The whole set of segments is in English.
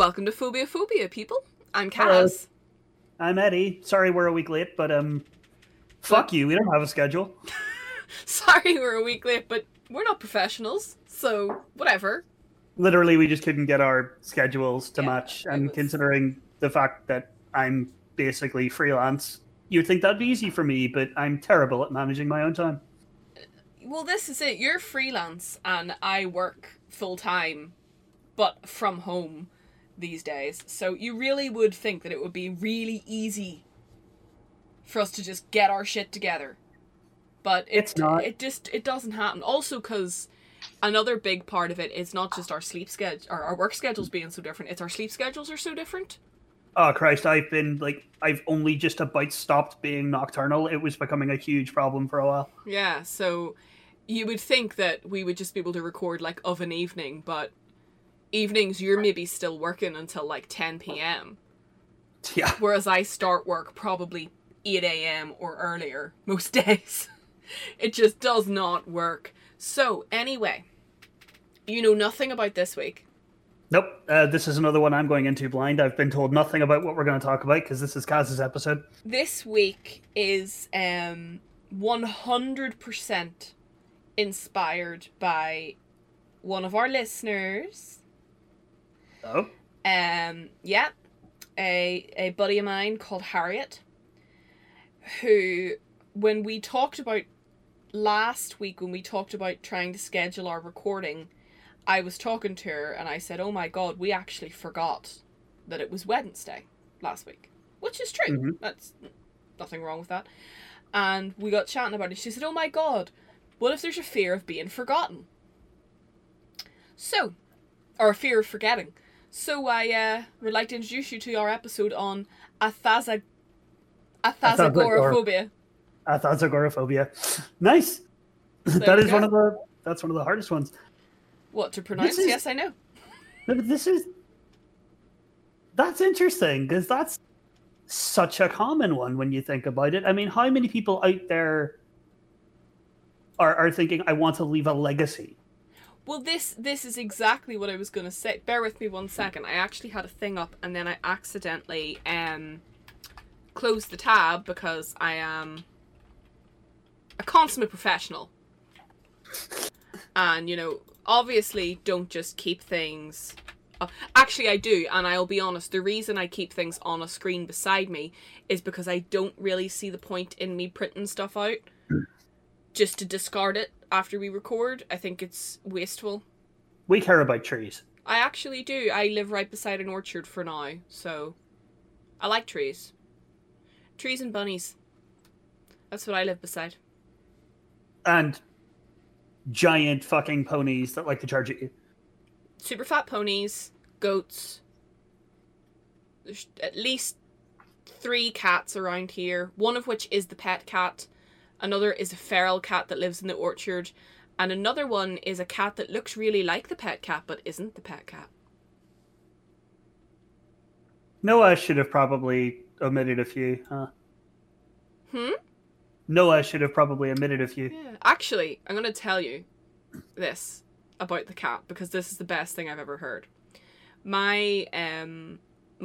Welcome to Phobia-Phobia, people. I'm Kaz. I'm Eddie. Sorry we're a week late, but fuck you, we don't have a schedule. Sorry we're a week late, but we're not professionals, so whatever. Literally, we just couldn't get our schedules to match, and considering the fact that I'm basically freelance, you'd think that'd be easy for me, but I'm terrible at managing my own time. Well, this is it. You're freelance, and I work full-time, but from home these days. So you really would think that it would be really easy for us to just get our shit together. But it's not. It doesn't happen. Also, because another big part of it is not just our sleep schedule, or our work schedules being so different, it's our sleep schedules are so different. Oh Christ, I've only just about stopped being nocturnal. It was becoming a huge problem for a while. Yeah, so you would think that we would just be able to record like of an evening, but evenings you're maybe still working until like 10 p.m. Yeah. Whereas I start work probably 8 a.m. or earlier most days. It just does not work. So anyway, you know nothing about this week. Nope. This is another one I'm going into blind. I've been told nothing about what we're going to talk about because this is Kaz's episode. This week is 100% inspired by one of our listeners. Oh. Yeah. A buddy of mine called Harriet, who, when we talked about last week, when we talked about trying to schedule our recording, I was talking to her and I said, oh my God, we actually forgot that it was Wednesday last week, which is true. Mm-hmm. That's nothing wrong with that. And we got chatting about it. She said, oh my God, what if there's a fear of being forgotten? So, or a fear of forgetting. So I would like to introduce you to our episode on athazagoraphobia. Athazagoraphobia. Nice. That's one of the hardest ones. What to pronounce? Yes, I know. That's interesting because that's such a common one when you think about it. I mean, how many people out there are thinking, I want to leave a legacy? Well, this is exactly what I was going to say. Bear with me 1 second. I actually had a thing up and then I accidentally closed the tab because I am a consummate professional. And, you know, obviously don't just keep things up. Actually, I do. And I'll be honest, the reason I keep things on a screen beside me is because I don't really see the point in me printing stuff out just to discard it after we record. I think it's wasteful. We care about trees. I actually do. I live right beside an orchard for now, so I like trees. Trees and bunnies. That's what I live beside. And giant fucking ponies that like to charge at you. Super fat ponies, goats. There's at least 3 cats around here, one of which is the pet cat. Another is a feral cat that lives in the orchard. And another one is a cat that looks really like the pet cat, but isn't the pet cat. Noah should have probably omitted a few, huh? Noah should have probably omitted a few. Yeah. Actually, I'm going to tell you this about the cat, because this is the best thing I've ever heard. My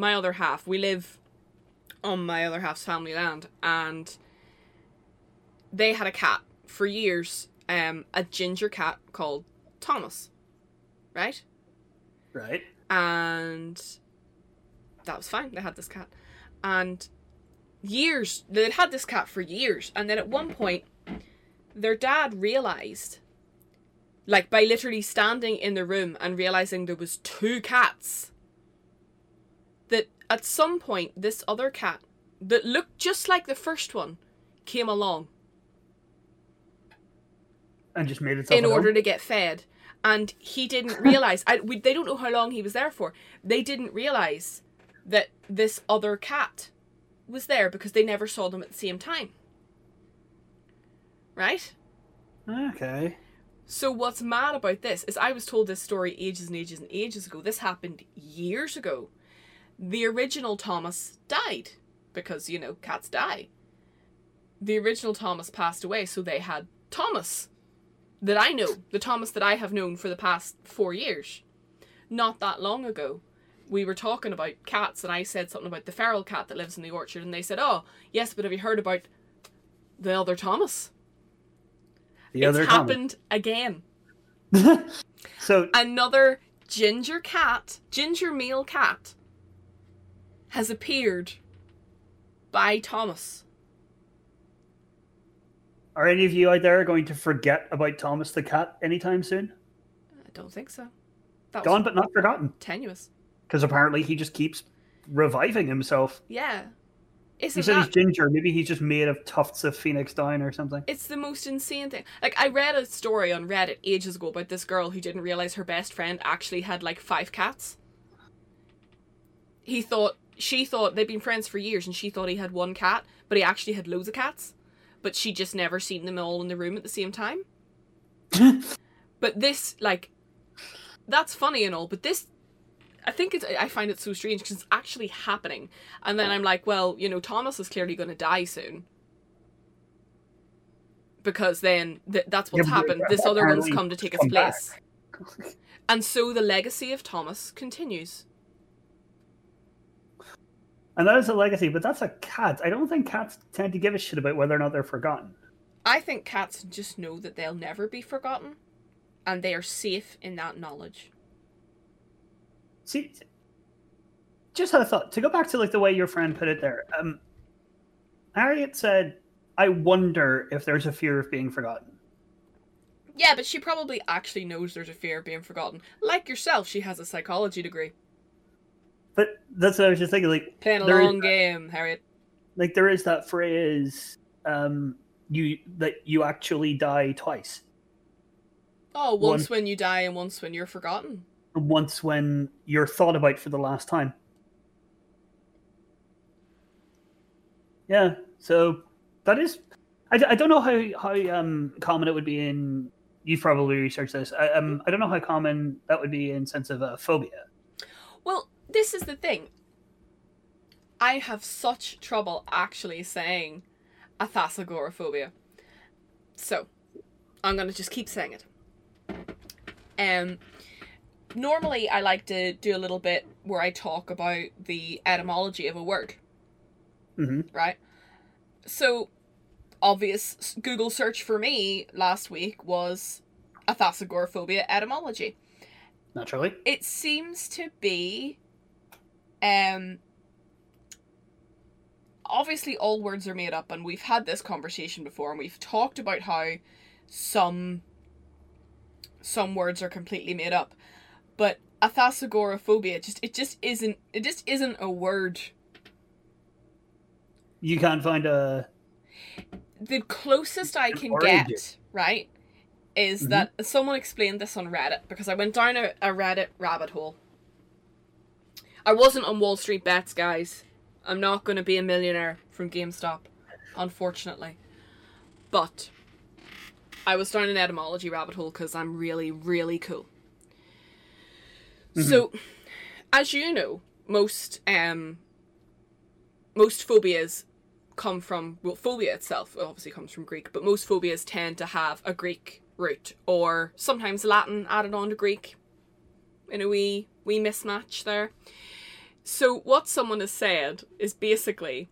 other half, we live on my other half's family land, and they had a cat for years, a ginger cat called Thomas, right? Right. And that was fine. They had this cat. And they'd had this cat for years. And then at one point, their dad realised, like by literally standing in the room and realising there was 2 cats, that at some point, this other cat that looked just like the first one came along. And just made itself in order to get fed. And he didn't realise. They don't know how long he was there for. They didn't realise that this other cat was there because they never saw them at the same time. Right? Okay. So what's mad about this is I was told this story ages and ages and ages ago. This happened years ago. The original Thomas died because, you know, cats die. The original Thomas passed away, so they had Thomas that I know, the Thomas that I have known for the past 4 years, not that long ago. we were talking about cats, and I said something about the feral cat that lives in the orchard, and they said, oh, yes, but have you heard about the other Thomas? It's happened again. So another ginger male cat, has appeared by Thomas. Are any of you out there going to forget about Thomas the cat anytime soon? I don't think so. Gone but not forgotten. Tenuous. Because apparently he just keeps reviving himself. Yeah. Isn't he said he's ginger. Maybe he's just made of tufts of Phoenix down or something. It's the most insane thing. Like, I read a story on Reddit ages ago about this girl who didn't realise her best friend actually had, like, 5 cats. She thought they'd been friends for years, and she thought he had 1 cat, but he actually had loads of cats. But she just never seen them all in the room at the same time. But this, like, that's funny and all, but this, I find it so strange because it's actually happening. And then I'm like, well, you know, Thomas is clearly going to die soon. Because then that's what's happened. This other one's come to take its place. And so the legacy of Thomas continues. And that is a legacy, but that's a cat. I don't think cats tend to give a shit about whether or not they're forgotten. I think cats just know that they'll never be forgotten, and they are safe in that knowledge. See, just had a thought. To go back to, like, the way your friend put it there, Harriet said, I wonder if there's a fear of being forgotten. Yeah, but she probably actually knows there's a fear of being forgotten. Like yourself, she has a psychology degree. But that's what I was just thinking, like... Playing a long game, Harriet. Like, there is that phrase, you actually die twice. Oh, once when you die and once when you're forgotten. Once when you're thought about for the last time. Yeah, so that is... I don't know how common it would be in... You've probably researched this. I don't know how common that would be in sense of phobia. Well... This is the thing. I have such trouble actually saying athazagoraphobia. So, I'm going to just keep saying it. Normally, I like to do a little bit where I talk about the etymology of a word. Mm-hmm. Right? So, obvious Google search for me last week was athazagoraphobia etymology. Naturally. It seems to be... obviously all words are made up, and we've had this conversation before, and we've talked about how some words are completely made up, but athazagoraphobia just isn't a word. You can't find a... The closest I can get, right, is mm-hmm. that someone explained this on Reddit, because I went down a Reddit rabbit hole. I wasn't on Wall Street Bets, guys. I'm not going to be a millionaire from GameStop, unfortunately. But I was down an etymology rabbit hole because I'm really, really cool. Mm-hmm. So, as you know, most phobias come from... Well, phobia itself obviously comes from Greek, but most phobias tend to have a Greek root, or sometimes Latin added on to Greek in a wee mismatch there. So what someone has said is basically,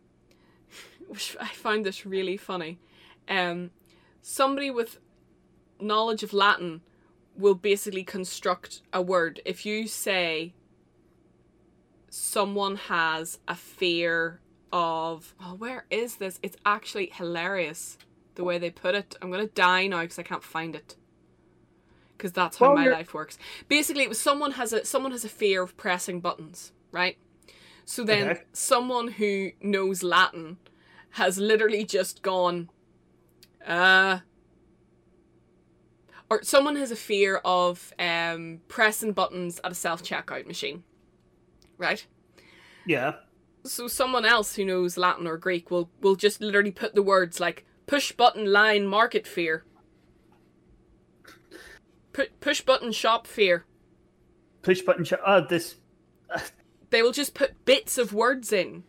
which I find this really funny, somebody with knowledge of Latin will basically construct a word. If you say someone has a fear of... Oh, where is this? It's actually hilarious the way they put it. I'm going to die now because I can't find it. Because that's how my life works. Basically, it was someone has a fear of pressing buttons. Right? So then okay. Someone who knows Latin has literally just gone, or someone has a fear of pressing buttons at a self-checkout machine. Right? Yeah. So someone else who knows Latin or Greek will just literally put the words like push button line market fear. Push button shop fear. Push button shop. Oh, this... They will just put bits of words in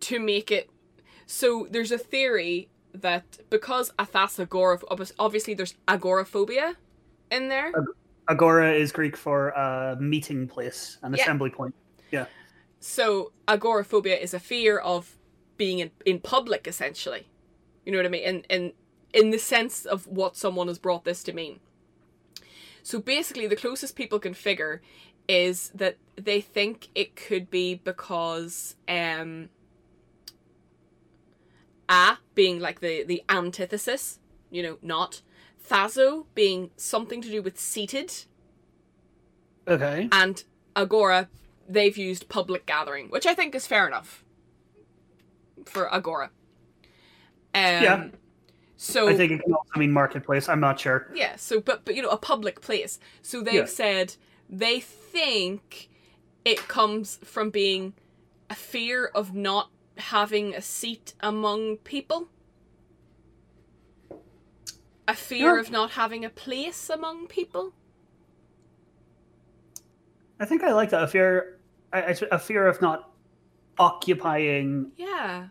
to make it... So there's a theory that because athazagoraphobia... Obviously there's agoraphobia in there. Agora is Greek for meeting place, an assembly point. Yeah. So agoraphobia is a fear of being in public, essentially. You know what I mean? In the sense of what someone has brought this to mean. So basically, the closest people can figure is that they think it could be because a being like the antithesis, you know, not thazo being something to do with seated. Okay. And agora, they've used public gathering, which I think is fair enough for agora. Yeah. So I think it can also mean marketplace. I'm not sure. Yeah. So, but you know, a public place. So they've said they think it comes from being a fear of not having a seat among people, a fear of not having a place among people. I think I like that. A fear of not occupying. Yeah.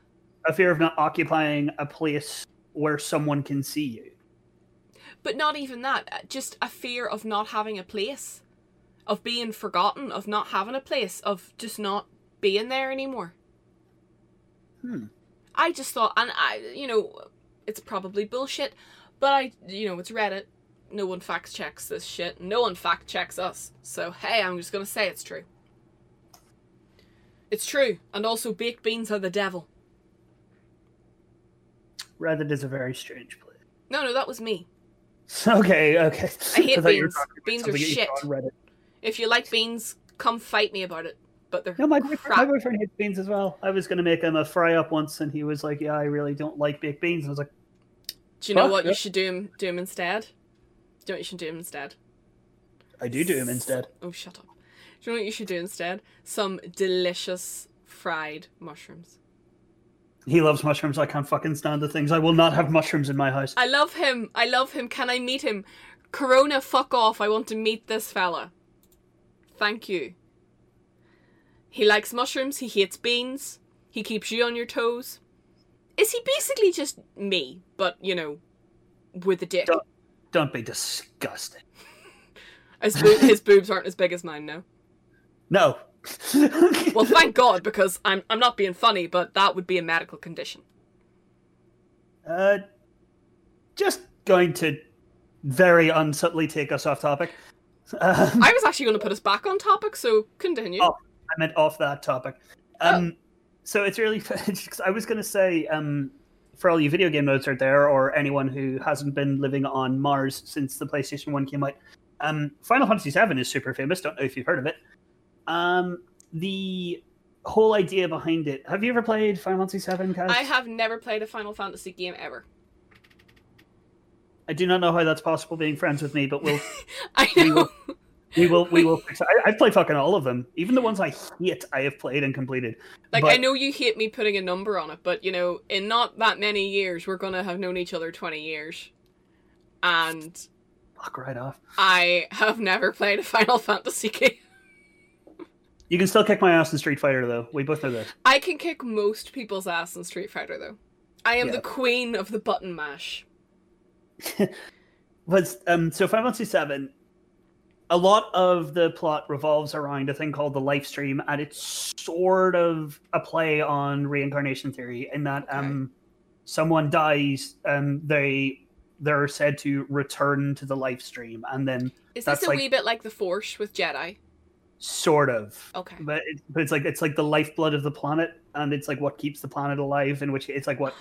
A fear of not occupying a place where someone can see you. But not even that. Just a fear of not having a place. Of being forgotten. Of not having a place. Of just not being there anymore. I just thought, and it's probably bullshit, but it's Reddit. No one fact checks this shit. No one fact checks us. So, hey, I'm just going to say it's true. It's true. And also, baked beans are the devil. Reddit is a very strange place. No, that was me. Okay. I hate beans. Beans are shit. If you like beans, come fight me about it. But they're my boyfriend hates beans as well. I was going to make him a fry-up once, and he was like, yeah, I really don't like baked beans. I was like... Do you know what? Yeah. You should do them instead. Do you know what you should do them instead? I do them instead. Oh, shut up. Do you know what you should do instead? Some delicious fried mushrooms. He loves mushrooms. I can't fucking stand the things. I will not have mushrooms in my house. I love him. Can I meet him? Corona, fuck off. I want to meet this fella. Thank you. He likes mushrooms. He hates beans. He keeps you on your toes. Is he basically just me, but, with a dick? Don't be disgusting. His boobs aren't as big as mine, no? No. Well, thank God, because I'm not being funny, but that would be a medical condition. Just going to very unsubtly take us off topic. I was actually going to put us back on topic, so continue. Oh, I meant off that topic. So it's really... I was going to say, for all you video game nerds out there, or anyone who hasn't been living on Mars since the PlayStation 1 came out, Final Fantasy VII is super famous. Don't know if you've heard of it. The whole idea behind it... Have you ever played Final Fantasy VII, Kaz? I have never played a Final Fantasy game ever. I do not know how that's possible being friends with me, but we'll... I know. We will fix it. I've played fucking all of them. Even the ones I hate, I have played and completed. I know you hate me putting a number on it, but, in not that many years, we're going to have known each other 20 years. And... Fuck right off. I have never played a Final Fantasy game. You can still kick my ass in Street Fighter, though. We both know that. I can kick most people's ass in Street Fighter, though. I am the queen of the button mash. So Final Fantasy VII, a lot of the plot revolves around a thing called the Lifestream, and it's sort of a play on reincarnation theory in that someone dies, they're said to return to the Lifestream, and then... Is this a wee bit like the Force with Jedi? Sort of. Okay. But it's like the lifeblood of the planet, and it's like what keeps the planet alive, in which it's like what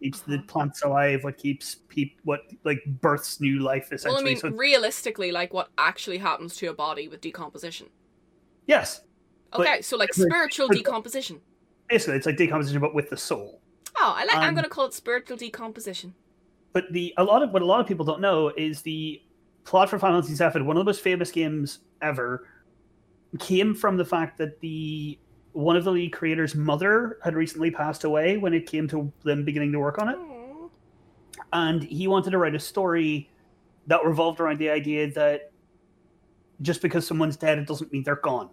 keeps the plants alive, what keeps births new life, essentially. Well, realistically, like what actually happens to a body with decomposition. Yes. Okay, so like spiritual decomposition. Basically, it's like decomposition, but with the soul. Oh, I'm going to call it spiritual decomposition. But what a lot of people don't know is the plot for Final Fantasy VII, one of the most famous games ever, came from the fact that one of the lead creators' mother had recently passed away when it came to them beginning to work on it. Aww. And he wanted to write a story that revolved around the idea that just because someone's dead, it doesn't mean they're gone.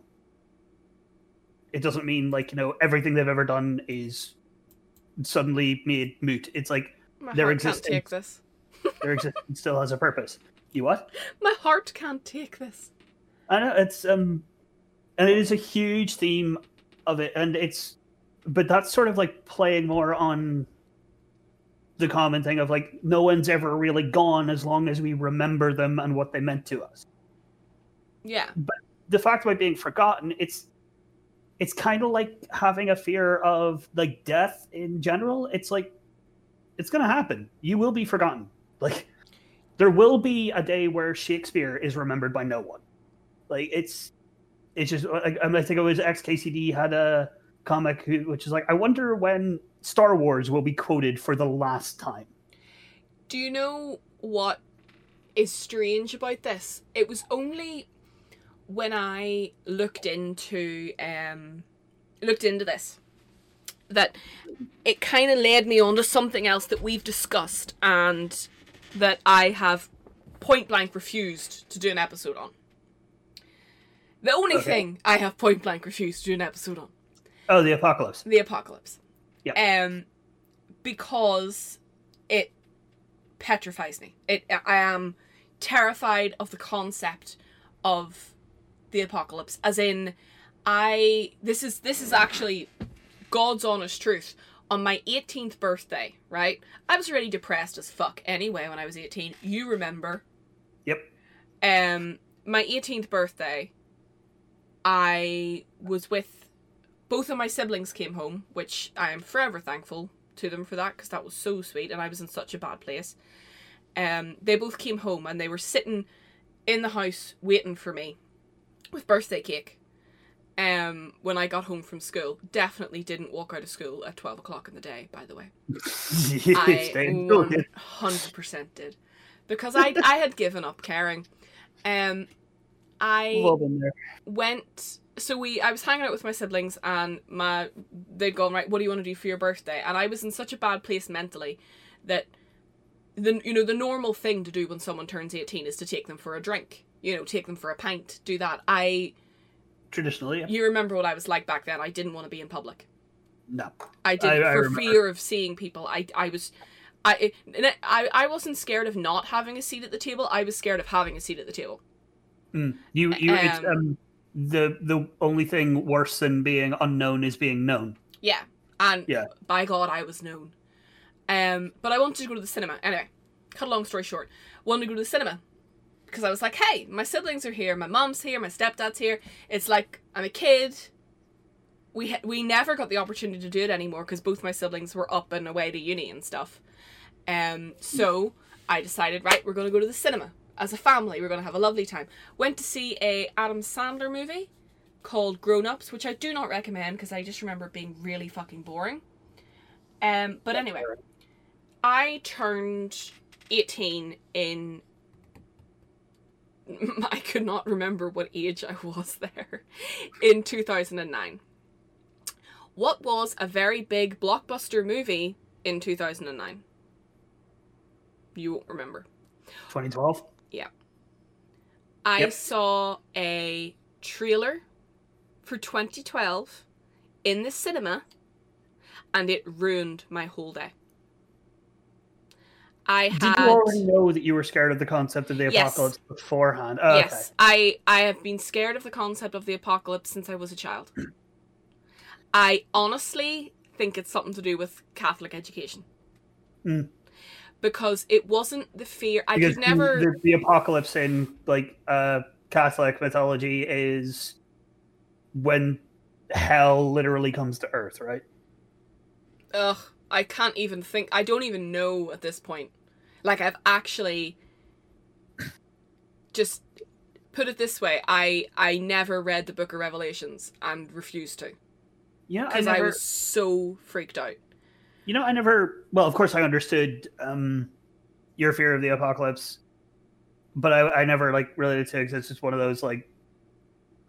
It doesn't mean everything they've ever done is suddenly made moot. It's like their existence still has a purpose. You what? My heart can't take this. I know, it's and it is a huge theme of it, and it's, but that's sort of like playing more on the common thing of like, no one's ever really gone as long as we remember them and what they meant to us. Yeah. But the fact about being forgotten, it's kind of like having a fear of like death in general. It's like, it's going to happen. You will be forgotten. Like, there will be a day where Shakespeare is remembered by no one. Like, it's just, like, I think it was XKCD had a comic which is like, I wonder when Star Wars will be quoted for the last time. Do you know what is strange about this? It was only when I looked into this that it kind of led me on to something else that we've discussed and that I have point blank refused to do an episode on. The only thing I have point blank refused to do an episode on. Oh, the apocalypse. The apocalypse. Yeah. Because it petrifies me. I am terrified of the concept of the apocalypse. As in, this is actually God's honest truth. On my 18th birthday, right? I was already depressed as fuck anyway when I was 18. You remember? Yep. My 18th birthday, I was with both of my siblings came home, which I am forever thankful to them for that, because that was so sweet and I was in such a bad place. They both came home and they were sitting in the house waiting for me with birthday cake. When I got home from school, definitely didn't walk out of school at 12 o'clock in the day, by the way. I 100% did. Because I had given up caring. I went, so I was hanging out with my siblings and they'd gone, right, what do you want to do for your birthday? And I was in such a bad place mentally that the normal thing to do when someone turns 18 is to take them for a drink, take them for a pint, do that. Traditionally, yeah. You remember what I was like back then. I didn't want to be in public. No. I didn't, for fear of seeing people. I wasn't scared of not having a seat at the table. I was scared of having a seat at the table. Mm. It's the only thing worse than being unknown is being known. Yeah. And by God, I was known. But I wanted to go to the cinema. Anyway, cut a long story short. Wanted to go to the cinema. Because I was like, hey, my siblings are here, my mom's here, my stepdad's here. It's like, I'm a kid. We never got the opportunity to do it anymore because both my siblings were up and away to uni and stuff. So I decided, right, we're going to go to the cinema. As a family, we're going to have a lovely time. Went to see a Adam Sandler movie called Grown Ups, which I do not recommend because I just remember it being really fucking boring. But anyway, I turned 18 in... I could not remember what age I was there in 2009. What was a very big blockbuster movie in 2009? You won't remember. 2012? Yeah. I saw a trailer for 2012 in the cinema and it ruined my whole day. Did you already know that you were scared of the concept of the apocalypse beforehand? Oh, yes, okay. I have been scared of the concept of the apocalypse since I was a child. I honestly think it's something to do with Catholic education. Mm. Because it wasn't the fear. The apocalypse in like Catholic mythology is when hell literally comes to earth, right? Ugh. I can't even think. I don't even know at this point. Like, I've actually just put it this way. I never read the Book of Revelations and refused to. Yeah, because I was so freaked out. I never... Well, of course I understood your fear of the apocalypse, but I never, like, related to it because it's just one of those, like,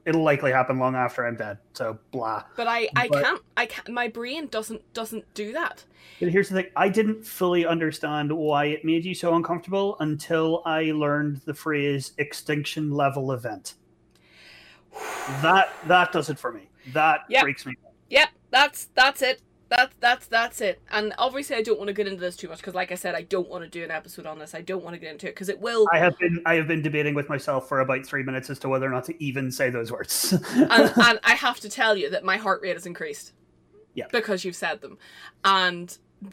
it'll likely happen long after I'm dead, so blah. But I can't. My brain doesn't do that. But here's the thing: I didn't fully understand why it made you so uncomfortable until I learned the phrase "extinction level event." That does it for me. That freaks me out. Yep, that's it. That's it. And obviously I don't want to get into this too much because, like I said, I don't want to do an episode on this. I don't want to get into it because it will... I have been debating with myself for about 3 minutes as to whether or not to even say those words. and I have to tell you that my heart rate has increased. Yeah. Because you've said them.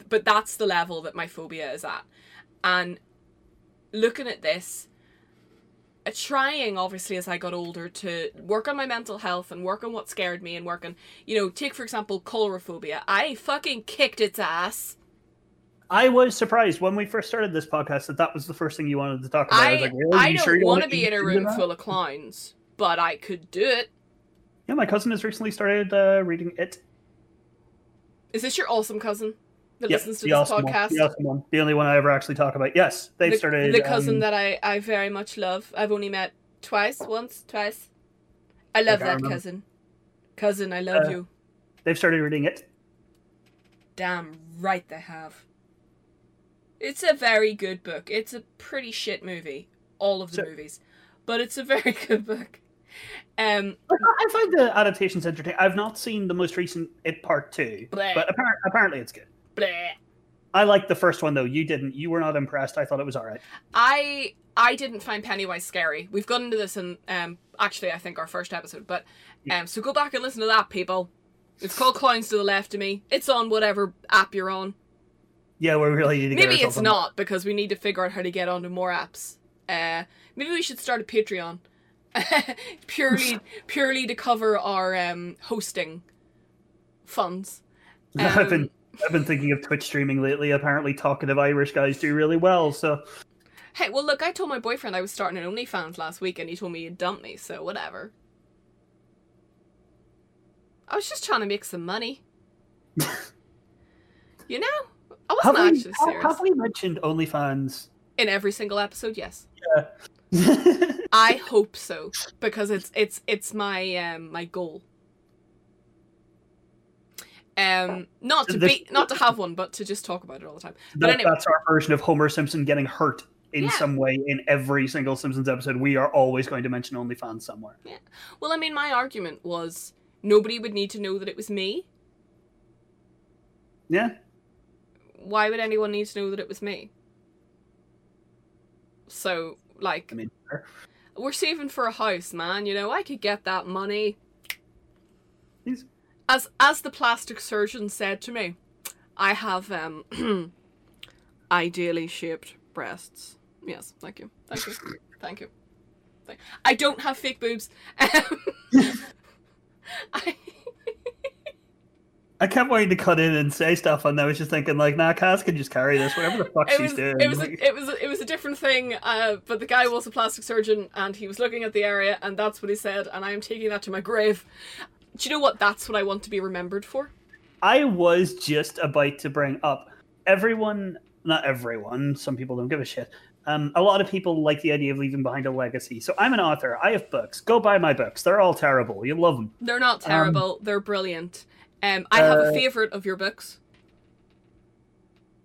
But that's the level that my phobia is at. And looking at this, trying, obviously, as I got older, to work on my mental health and work on what scared me and work on, take, for example, cholerophobia. I fucking kicked its ass. I was surprised when we first started this podcast that was the first thing you wanted to talk about. I was like, really? I don't want to be in a room full of clowns, but I could do it. Yeah, my cousin has recently started reading It. Is this your awesome cousin? That listens to this awesome podcast. The awesome one. The only one I ever actually talk about. Yes, they've started... The cousin that I very much love. I've only met twice. I love that cousin. Cousin, I love you. They've started reading It. Damn right they have. It's a very good book. It's a pretty shit movie. All of the movies. But it's a very good book. I find the adaptations entertaining. I've not seen the most recent It Part 2. Bleh. But apparently it's good. Bleh. I liked the first one, though. You didn't. You were not impressed. I thought it was all right. I didn't find Pennywise scary. We've gotten into this in, actually, I think, our first episode. But so go back and listen to that, people. It's called Clowns to the Left of Me. It's on whatever app you're on. Yeah, we really need to get ourselves on. Maybe it's not, because we need to figure out how to get onto more apps. Maybe we should start a Patreon. purely to cover our hosting funds. I've been thinking of Twitch streaming lately. Apparently talkative Irish guys do really well, so... Hey, well, look, I told my boyfriend I was starting an OnlyFans last week and he told me he'd dump me, so whatever. I was just trying to make some money. You know? I wasn't actually serious. Have we mentioned OnlyFans? In every single episode, yes. Yeah. I hope so, because it's my my goal. Not to have one, but to just talk about it all the time. But anyway, that's our version of Homer Simpson getting hurt in some way in every single Simpsons episode. We are always going to mention OnlyFans somewhere. Yeah. Well, I mean, my argument was nobody would need to know that it was me. Yeah. Why would anyone need to know that it was me? So, like, I mean, we're saving for a house, man. You know, I could get that money. Please. As the plastic surgeon said to me, I have ideally shaped breasts. Yes, thank you. I don't have fake boobs. I kept wanting to cut in and say stuff, and I was just thinking, like, nah, Cass can just carry this, whatever the fuck she's doing. It was a different thing, but the guy was a plastic surgeon, and he was looking at the area, and that's what he said, and I am taking that to my grave. Do you know what? That's what I want to be remembered for. I was just about to bring up not everyone, some people don't give a shit. A lot of people like the idea of leaving behind a legacy. So I'm an author. I have books. Go buy my books. They're all terrible. You'll love them. They're not terrible. They're brilliant. I have a favourite of your books.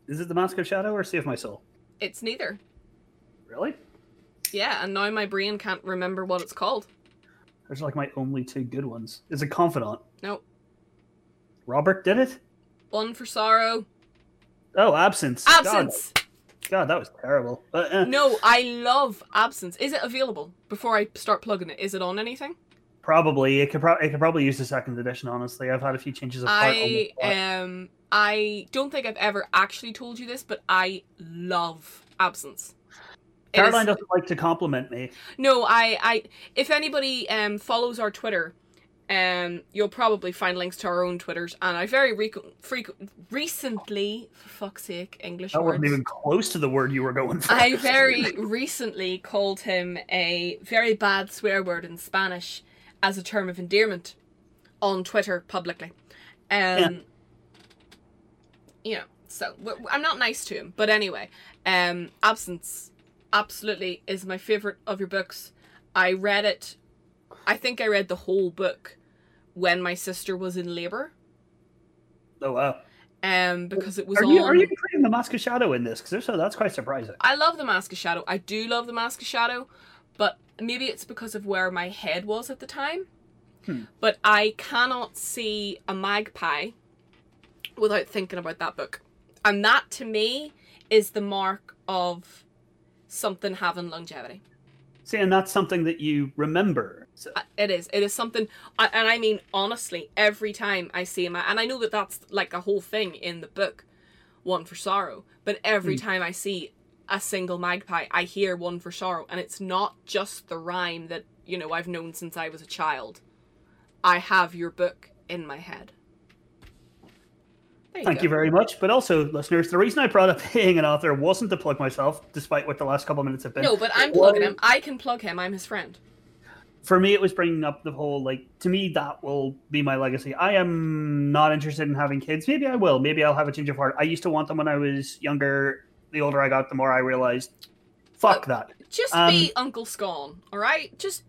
Is it The Mask of Shadow or Sea of My Soul? It's neither. Really? Yeah, and now my brain can't remember what it's called. Those are like my only two good ones. Is it Confidant? Nope. Robert Did It? One for Sorrow. Oh, Absence. Absence! God, that was terrible. No, I love Absence. Is it available? Before I start plugging it, is it on anything? Probably. It could probably use the second edition, honestly. I've had a few changes of heart. I don't think I've ever actually told you this, but I love Absence. Caroline doesn't like to compliment me. No, I if anybody follows our Twitter, you'll probably find links to our own Twitters, and I very recently, for fuck's sake, English words. I wasn't even close to the word you were going for. I very recently called him a very bad swear word in Spanish as a term of endearment on Twitter publicly. So I'm not nice to him. But anyway, Absence absolutely is my favourite of your books. I read it, I think I read the whole book when my sister was in labour. Oh, wow. Because it was Are you including The Mask of Shadow in this? Because that's quite surprising. I love The Mask of Shadow. I do love The Mask of Shadow. But maybe it's because of where my head was at the time. But I cannot see a magpie without thinking about that book. And that, to me, is the mark of something having longevity. See, and that's something that you remember. So. It is. It is something, and I mean, honestly, every time I see and I know that that's like a whole thing in the book, One for Sorrow, but every time I see a single magpie, I hear One for Sorrow, and it's not just the rhyme that, you know, I've known since I was a child. I have your book in my head. Thank you very much. But also, listeners, the reason I brought up being an author wasn't to plug myself, despite what the last couple of minutes have been. No, but I'm plugging him. I can plug him. I'm his friend. For me, it was bringing up the whole, like, to me, that will be my legacy. I am not interested in having kids. Maybe I will. Maybe I'll have a change of heart. I used to want them when I was younger. The older I got, the more I realized, fuck that. Just be Uncle Scone, all right? Just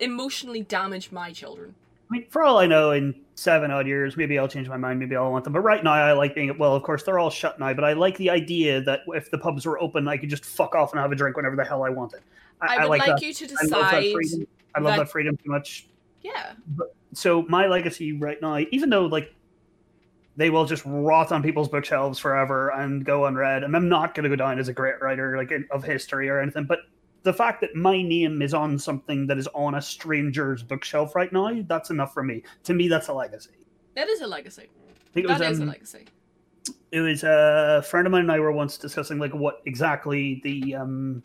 emotionally damage my children. I mean, for all I know, in 7 odd years, maybe I'll change my mind, maybe I'll want them. But right now, I like being, well, of course, they're all shut now, but I like the idea that if the pubs were open, I could just fuck off and have a drink whenever the hell I wanted. I would like you to decide. I love that freedom too much. Yeah. But, so my legacy right now, even though, like, they will just rot on people's bookshelves forever and go unread, and I'm not going to go down as a great writer, like, of history or anything, but the fact that my name is on something that is on a stranger's bookshelf right now, that's enough for me. To me, that's a legacy. That is a legacy. That is a legacy. It was a friend of mine and I were once discussing, like, what exactly the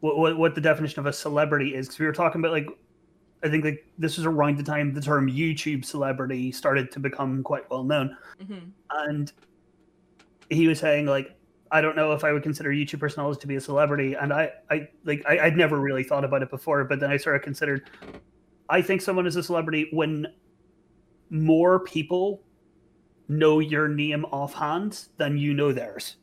what the definition of a celebrity is, because we were talking about, like, I think, like, this was around the time the term YouTube celebrity started to become quite well known, and he was saying, like, I don't know if I would consider YouTube personalities to be a celebrity. And I'd never really thought about it before, but then I sort of considered, I think someone is a celebrity when more people know your name offhand than you know theirs.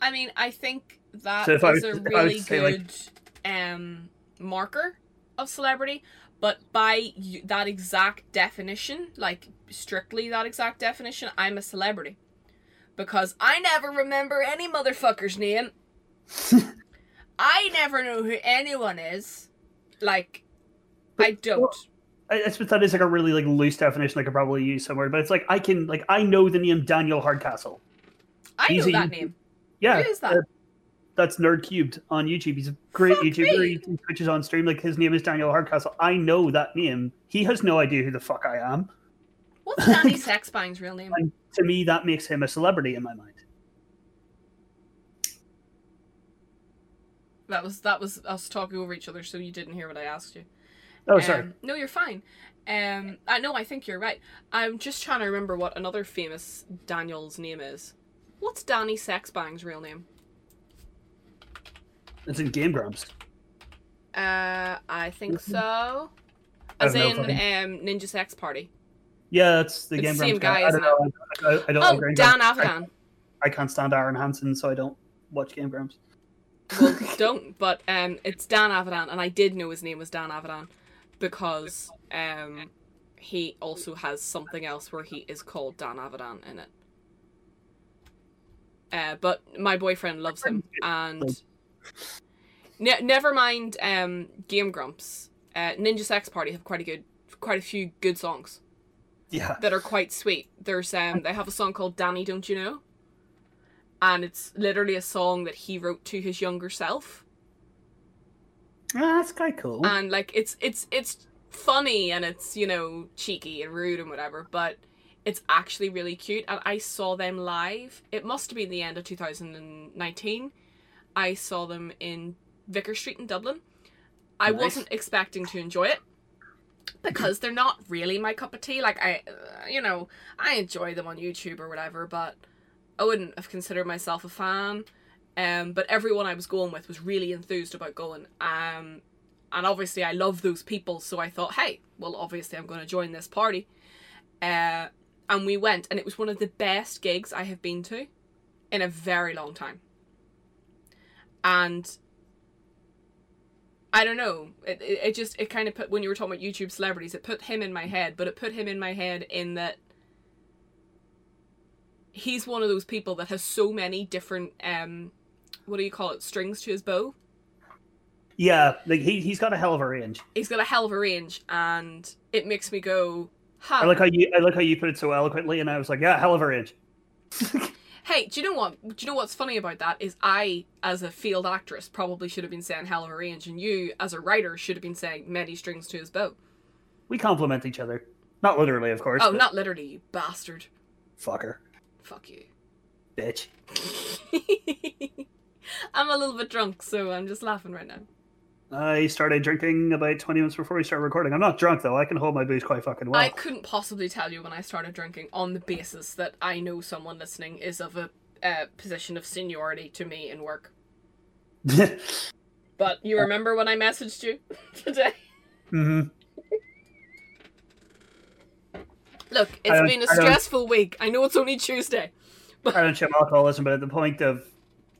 I mean, I think that is a really good marker of celebrity, but by that exact definition, like strictly that exact definition, I'm a celebrity. Because I never remember any motherfucker's name. I never know who anyone is. Like, but, I don't. Well, I suppose that is, like, a really, like, loose definition I could probably use somewhere. But it's like, I know the name Daniel Hardcastle. I know that name. Yeah. Who is that? That's NerdCubed on YouTube. He's a great YouTuber. He switches on stream. Like, his name is Daniel Hardcastle. I know that name. He has no idea who the fuck I am. What's Danny Sexbang's real name? And to me, that makes him a celebrity in my mind. That was us talking over each other, so you didn't hear what I asked you. Oh, sorry. No, you're fine. I think you're right. I'm just trying to remember what another famous Daniel's name is. What's Danny Sexbang's real name? It's in Game Grumps. I think so. As in Ninja Sex Party. Yeah, that's the Game Grumps guy. I don't like Dan Avidan. I can't stand Aaron Hansen, so I don't watch Game Grumps. Well, don't, but it's Dan Avidan, and I did know his name was Dan Avidan because he also has something else where he is called Dan Avidan in it. But my boyfriend loves him, and never mind Game Grumps. Ninja Sex Party have quite a few good songs. Yeah. That are quite sweet. There's they have a song called Danny Don't You Know? And it's literally a song that he wrote to his younger self. Oh, that's quite cool. And, like, it's funny and it's, you know, cheeky and rude and whatever, but it's actually really cute. And I saw them live. It must have been the end of 2019. I saw them in Vicar Street in Dublin. I wasn't expecting to enjoy it. Because they're not really my cup of tea. Like, I enjoy them on YouTube or whatever, but I wouldn't have considered myself a fan. But everyone I was going with was really enthused about going. And obviously I love those people, so I thought, hey, well, obviously I'm going to join this party. And we went, and it was one of the best gigs I have been to in a very long time. And I don't know, it kind of put, when you were talking about YouTube celebrities, it put him in my head, but it put him in my head in that he's one of those people that has so many different, strings to his bow. Yeah, like he's got a hell of a range. And it makes me go, How? I like how you put it so eloquently, and I was like, yeah, hell of a range. Hey, do you know what's funny about that is I, as a field actress, probably should have been saying hell of a range, and you, as a writer, should have been saying many strings to his bow. We compliment each other. Not literally, of course. Oh, not literally, you bastard. Fucker. Fuck you. Bitch. I'm a little bit drunk, so I'm just laughing right now. I started drinking about 20 minutes before we started recording. I'm not drunk, though. I can hold my booze quite fucking well. I couldn't possibly tell you when I started drinking on the basis that I know someone listening is of a position of seniority to me in work. But you remember when I messaged you today? Mm-hmm. Look, it's been a stressful week. I know it's only Tuesday. But... I don't ship alcoholism, but at the point of...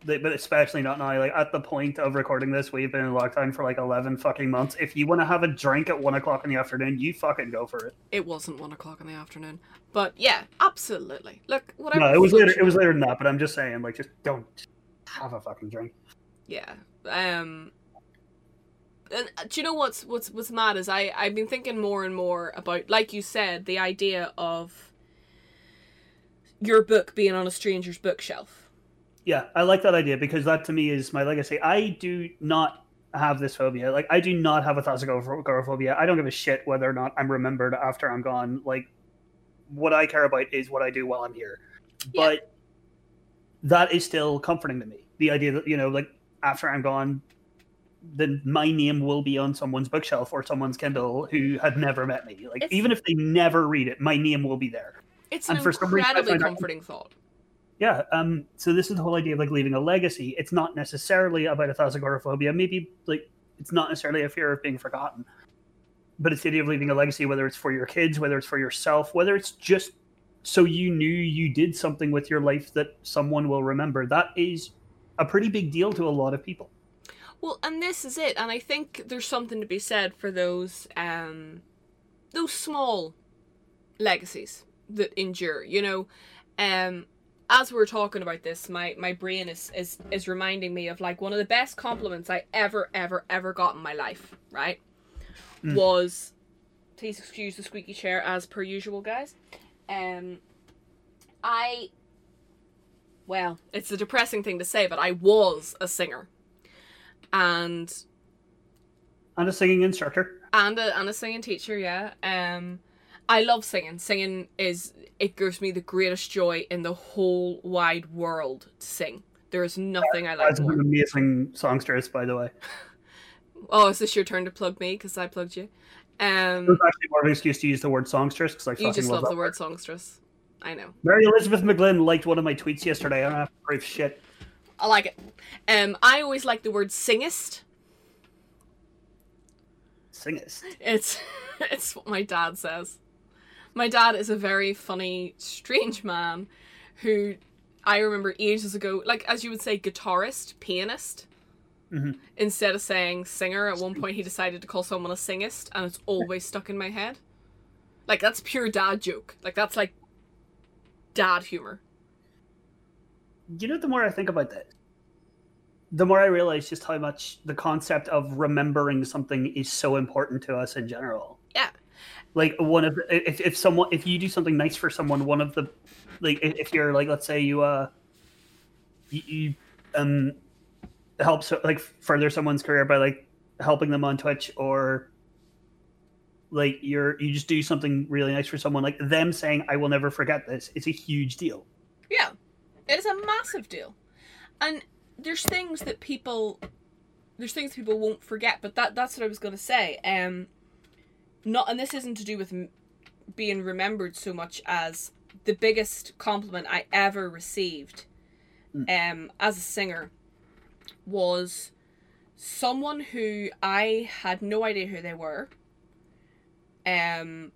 But especially not now, like at the point of recording this, we've been in lockdown for like 11 fucking months. If you want to have a drink at 1 o'clock in the afternoon, you fucking go for it. It wasn't 1 o'clock in the afternoon, but yeah, absolutely. Look, whatever. No, it was later than that, but I'm just saying, like, just don't have a fucking drink. Yeah. And do you know what's mad is I've been thinking more and more about, like you said, the idea of your book being on a stranger's bookshelf. Yeah, I like that idea because that to me is my legacy. I do not have this phobia. Like, I do not have athazagoraphobia. I don't give a shit whether or not I'm remembered after I'm gone. Like, what I care about is what I do while I'm here. Yeah. But that is still comforting to me. The idea that, you know, like, after I'm gone, then my name will be on someone's bookshelf or someone's Kindle who had never met me. Like, even if they never read it, my name will be there. It's an incredibly comforting thought. Yeah, so this is the whole idea of, like, leaving a legacy. It's not necessarily about athazagoraphobia. Maybe, like, it's not necessarily a fear of being forgotten. But it's the idea of leaving a legacy, whether it's for your kids, whether it's for yourself, whether it's just so you knew you did something with your life that someone will remember. That is a pretty big deal to a lot of people. Well, and this is it. And I think there's something to be said for those small legacies that endure, you know. As we're talking about this, my brain is reminding me of, like, one of the best compliments I ever got in my life, right? Mm. Was, please excuse the squeaky chair as per usual, guys. It's a depressing thing to say, but I was a singer. And a singing instructor. And a singing teacher, yeah. I love singing. Singing it gives me the greatest joy in the whole wide world to sing. There is nothing I like more. That's an amazing songstress, by the way. Oh, is this your turn to plug me? Because I plugged you. It was actually more of an excuse to use the word songstress, because I fucking love that. You just love the word songstress. I know. Mary Elizabeth McGlynn liked one of my tweets yesterday. I don't have to brave shit. I like it. I always like the word singist. Singist? It's what my dad says. My dad is a very funny, strange man who I remember ages ago, like, as you would say, guitarist, pianist. Mm-hmm. Instead of saying singer, at one point he decided to call someone a singist, and it's always stuck in my head. Like, that's pure dad joke. Like, that's, like, dad humor. You know, the more I think about that, the more I realize just how much the concept of remembering something is so important to us in general. Yeah. Like, one of the, if you do something nice for someone, one of the, like, if you're, like, let's say you help, so, like, further someone's career by, like, helping them on Twitch, or like you just do something really nice for someone, like them saying, "I will never forget this," it's a huge deal. Yeah, it is a massive deal, and there's things people won't forget, but that's what I was gonna say. Not, and this isn't to do with being remembered so much as the biggest compliment I ever received as a singer was someone who I had no idea who they were, through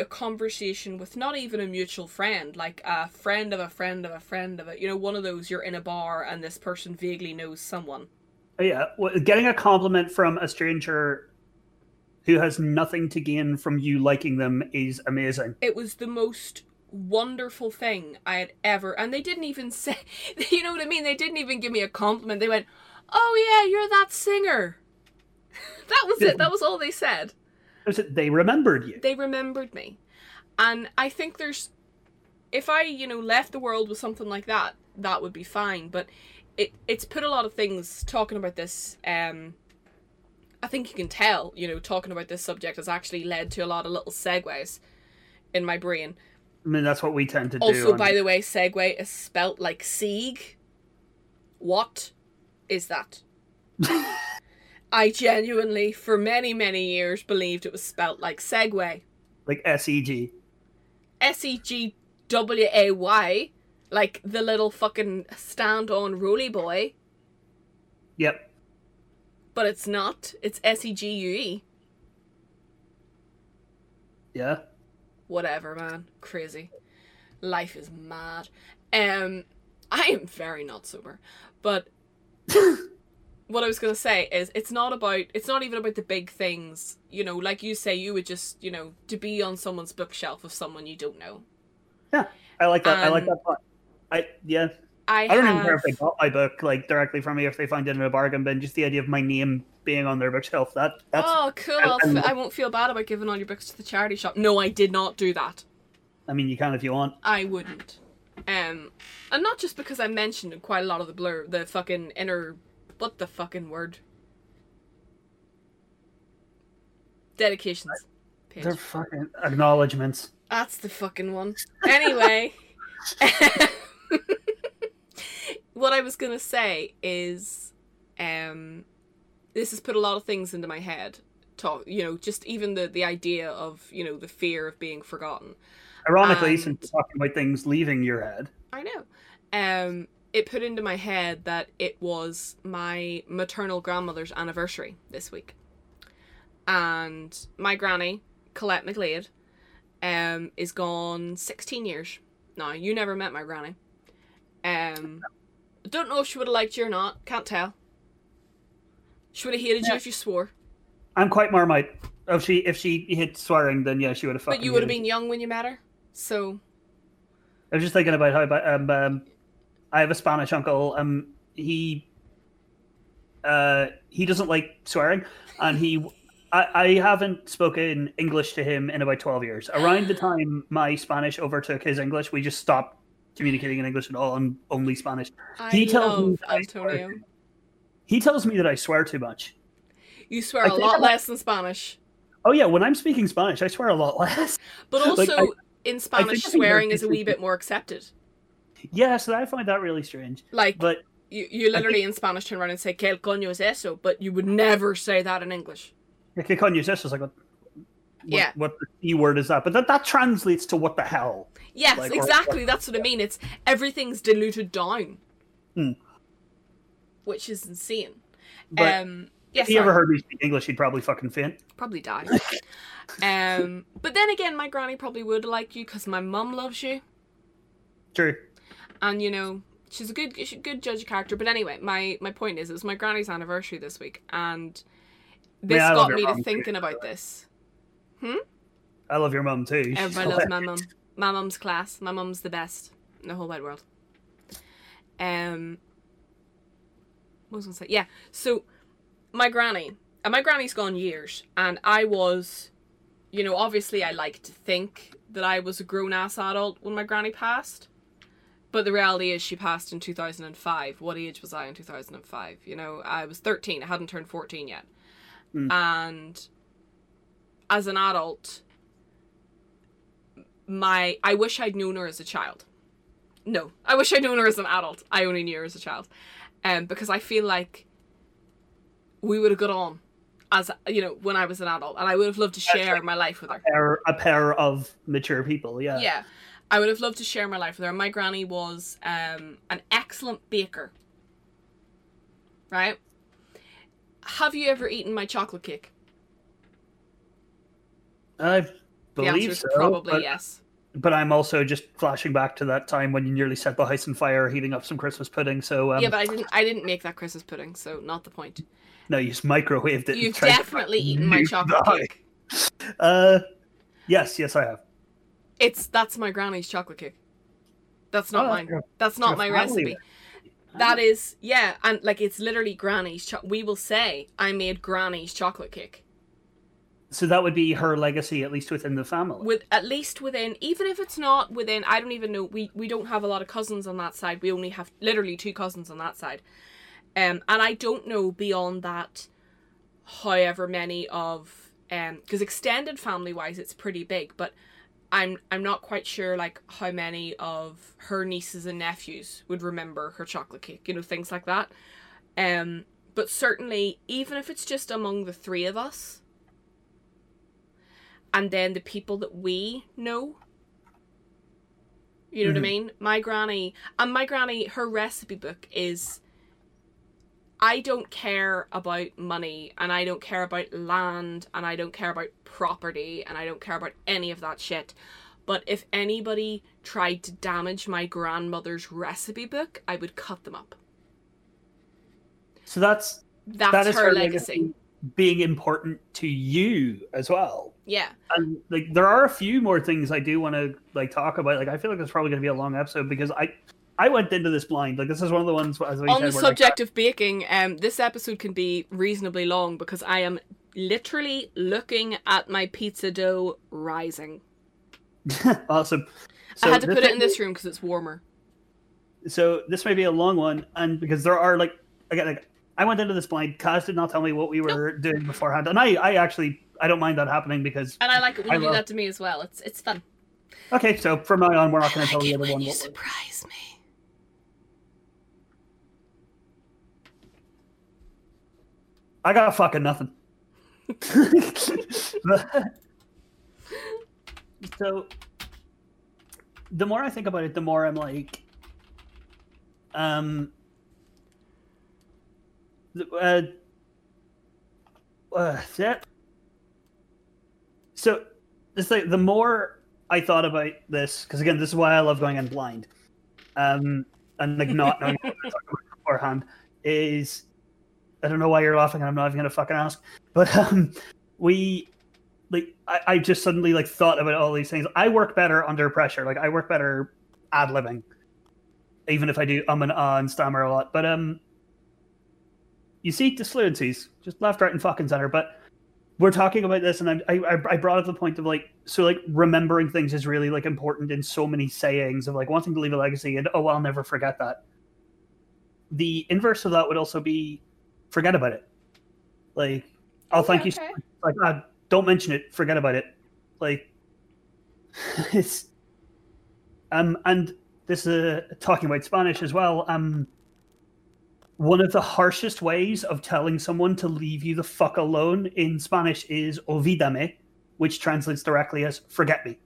a conversation with not even a mutual friend, like a friend of a friend of a friend of a, you know, one of those you're in a bar and this person vaguely knows someone. Yeah, well, getting a compliment from a stranger who has nothing to gain from you liking them is amazing. It was the most wonderful thing I had ever... And they didn't even say... You know what I mean? They didn't even give me a compliment. They went, "Oh yeah, you're that singer." That was it. That was all they said. They remembered you. They remembered me. And I think there's... If I, left the world with something like that, that would be fine. But it's put a lot of things talking about this... I think you can tell, talking about this subject has actually led to a lot of little segues in my brain. I mean, that's what we tend to do. Also, by the way, segue is spelt like Sieg. What is that? I genuinely, for many, many years, believed it was spelt like segue. Like S-E-G. S-E-G-W-A-Y. Like the little fucking stand-on roly boy. Yep. But it's not. It's S-E-G-U-E. Yeah. Whatever, man. Crazy. Life is mad. I am very not sober. But... What I was going to say is it's not even about the big things, like you say, you would just, to be on someone's bookshelf of someone you don't know. Yeah. I like that. I like that. I don't even care if they got my book directly from me, if they find it in a bargain bin, just the idea of my name being on their bookshelf. That's oh, cool. I won't feel bad about giving all your books to the charity shop. No, I did not do that. I mean, you can if you want. I wouldn't. And not just because I mentioned in quite a lot of the fucking inner... What the fucking word? Dedications. Page. They're fucking acknowledgements. That's the fucking one. Anyway. What I was going to say is this has put a lot of things into my head. Just even the idea of, the fear of being forgotten. Ironically, since you're talking about things leaving your head. I know. It put into my head that it was my maternal grandmother's anniversary this week. And my granny, Colette McGlade, is gone 16 years. Now, you never met my granny. Don't know if she would have liked you or not. Can't tell. She would have hated you if you swore. I'm quite Marmite. If she hit swearing, then yeah, she would have fucking... But you would have been young when you met her, so... I was just thinking about how... I have a Spanish uncle. He doesn't like swearing, and I haven't spoken English to him in about 12 years. Around the time my Spanish overtook his English, we just stopped communicating in English at all and only Spanish. He tells me that I swear too much. You swear a lot less in Spanish. Oh yeah, when I'm speaking Spanish, I swear a lot less. But also in Spanish, swearing is a wee bit more accepted. Yeah, so I find that really strange. But you literally in Spanish turn around and say, ¿Qué coño es eso? But you would never say that in English. Yeah, ¿Qué coño es eso? It's like, what the C word is that? But that translates to what the hell. Yes, exactly. That's what I mean. It's everything's diluted down. Which is insane. But if he ever heard me speak English, he'd probably fucking faint. Probably die. But then again, my granny probably would like you because my mum loves you. True. And, she's a good judge of character. But anyway, my point is, it was my granny's anniversary this week. And this got me to thinking about this. Hmm? I love your mum, too. Everybody loves my mum. My mum's class. My mum's the best in the whole wide world. What was I going to say? Yeah. So, my granny. And my granny's gone years. And I was, obviously I like to think that I was a grown-ass adult when my granny passed. But the reality is she passed in 2005. What age was I in 2005? I was 13. I hadn't turned 14 yet. Mm. And as an adult, I wish I'd known her as a child. No, I wish I'd known her as an adult. I only knew her as a child. Because I feel like we would have got on as, when I was an adult. And I would have loved to share my life with her. A pair of mature people, yeah. Yeah. I would have loved to share my life with her. My granny was an excellent baker. Right? Have you ever eaten my chocolate cake? I believe so. Probably, but, yes. But I'm also just flashing back to that time when you nearly set the house on fire heating up some Christmas pudding. So yeah, but I didn't make that Christmas pudding, so not the point. No, you just microwaved it. You've definitely eaten my chocolate cake. Yes, I have. That's my granny's chocolate cake. That's not mine. That's not my recipe. That is, and it's literally granny's. We will say I made granny's chocolate cake. So that would be her legacy, at least within the family. Even if it's not within, I don't even know, we don't have a lot of cousins on that side. We only have literally two cousins on that side. And I don't know beyond that, however many of, because extended family-wise, it's pretty big, but I'm not quite sure, like, how many of her nieces and nephews would remember her chocolate cake, you know, things like that. But certainly, even if it's just among the three of us, and then the people that we know, you know mm-hmm. what I mean? My granny, her recipe book is, I don't care about money, and I don't care about land, and I don't care about property, and I don't care about any of that shit. But if anybody tried to damage my grandmother's recipe book, I would cut them up. So that is her legacy. Being important to you as well. Yeah. And like there are a few more things I do want to like talk about. Like I feel like it's probably going to be a long episode because I went into this blind. Like this is one of the ones as we on said, the subject of baking. This episode can be reasonably long because I am literally looking at my pizza dough rising. Awesome. So I had to put it in this room because it's warmer. So this may be a long one, and because there are I went into this blind. Kaz did not tell me what we were doing beforehand, and I don't mind that happening because and I like it when you do that to me as well. It's fun. Okay, so from now on, we're not going to tell the other one. You surprise me. I got fucking nothing. So, the more I think about it, the more I'm like, So, it's like the more I thought about this, because again, this is why I love going in blind, and like not knowing what to talk about beforehand. Is I don't know why you're laughing. I'm not even gonna fucking ask. But I just suddenly like thought about all these things. I work better under pressure. Like I work better ad-libbing, even if I do and ah and stammer a lot. But you see disfluencies just left, right, and fucking center. But we're talking about this, and I brought up the point of like, so like remembering things is really like important in so many sayings of like wanting to leave a legacy and I'll never forget that. The inverse of that would also be forget about it. Like, thank you so much. Like, don't mention it. Forget about it. Like, it's and this is talking about Spanish as well. One of the harshest ways of telling someone to leave you the fuck alone in Spanish is olvídame, which translates directly as forget me.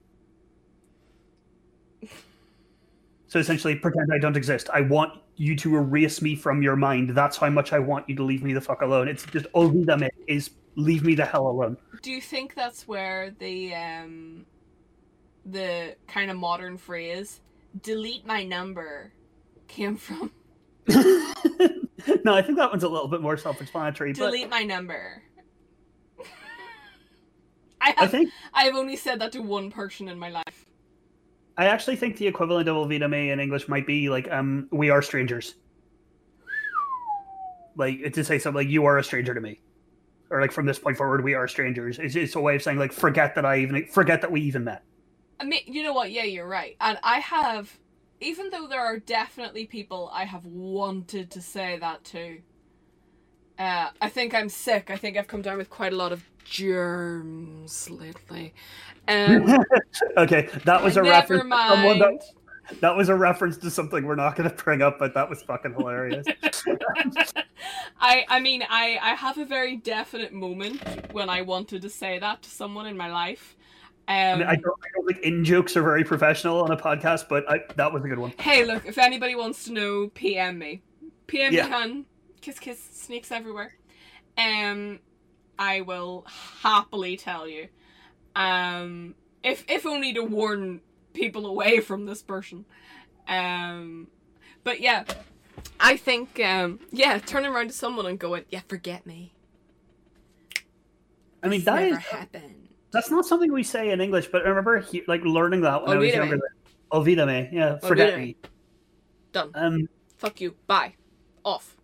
So essentially, pretend I don't exist. I want you to erase me from your mind. That's how much I want you to leave me the fuck alone. It's just olvídame is leave me the hell alone. Do you think that's where the kind of modern phrase, delete my number, came from? No, I think that one's a little bit more self-explanatory. Delete my number. I have only said that to one person in my life. I actually think the equivalent of olvídame in English might be like, we are strangers. Like, to say something like, you are a stranger to me. Or like, from this point forward, we are strangers. It's a way of saying like, forget that we even met. I mean, you know what? Yeah, you're right. And I have... Even though there are definitely people I have wanted to say that to. I think I'm sick. I think I've come down with quite a lot of germs lately. Okay, that was a reference. That was a reference to something we're not going to bring up, but that was fucking hilarious. I mean, I have a very definite moment when I wanted to say that to someone in my life. I don't think in-jokes are very professional on a podcast, but that was a good one. Hey, look, if anybody wants to know, PM me. PM me, hun. Kiss, kiss. Snakes everywhere. I will happily tell you. If only to warn people away from this person. But yeah, I think, turning around to someone and going, yeah, forget me. I mean, this never happened. That's not something we say in English, but I remember learning that when I was younger. Olvídame. Yeah, forget me. Done. Fuck you. Bye. Off.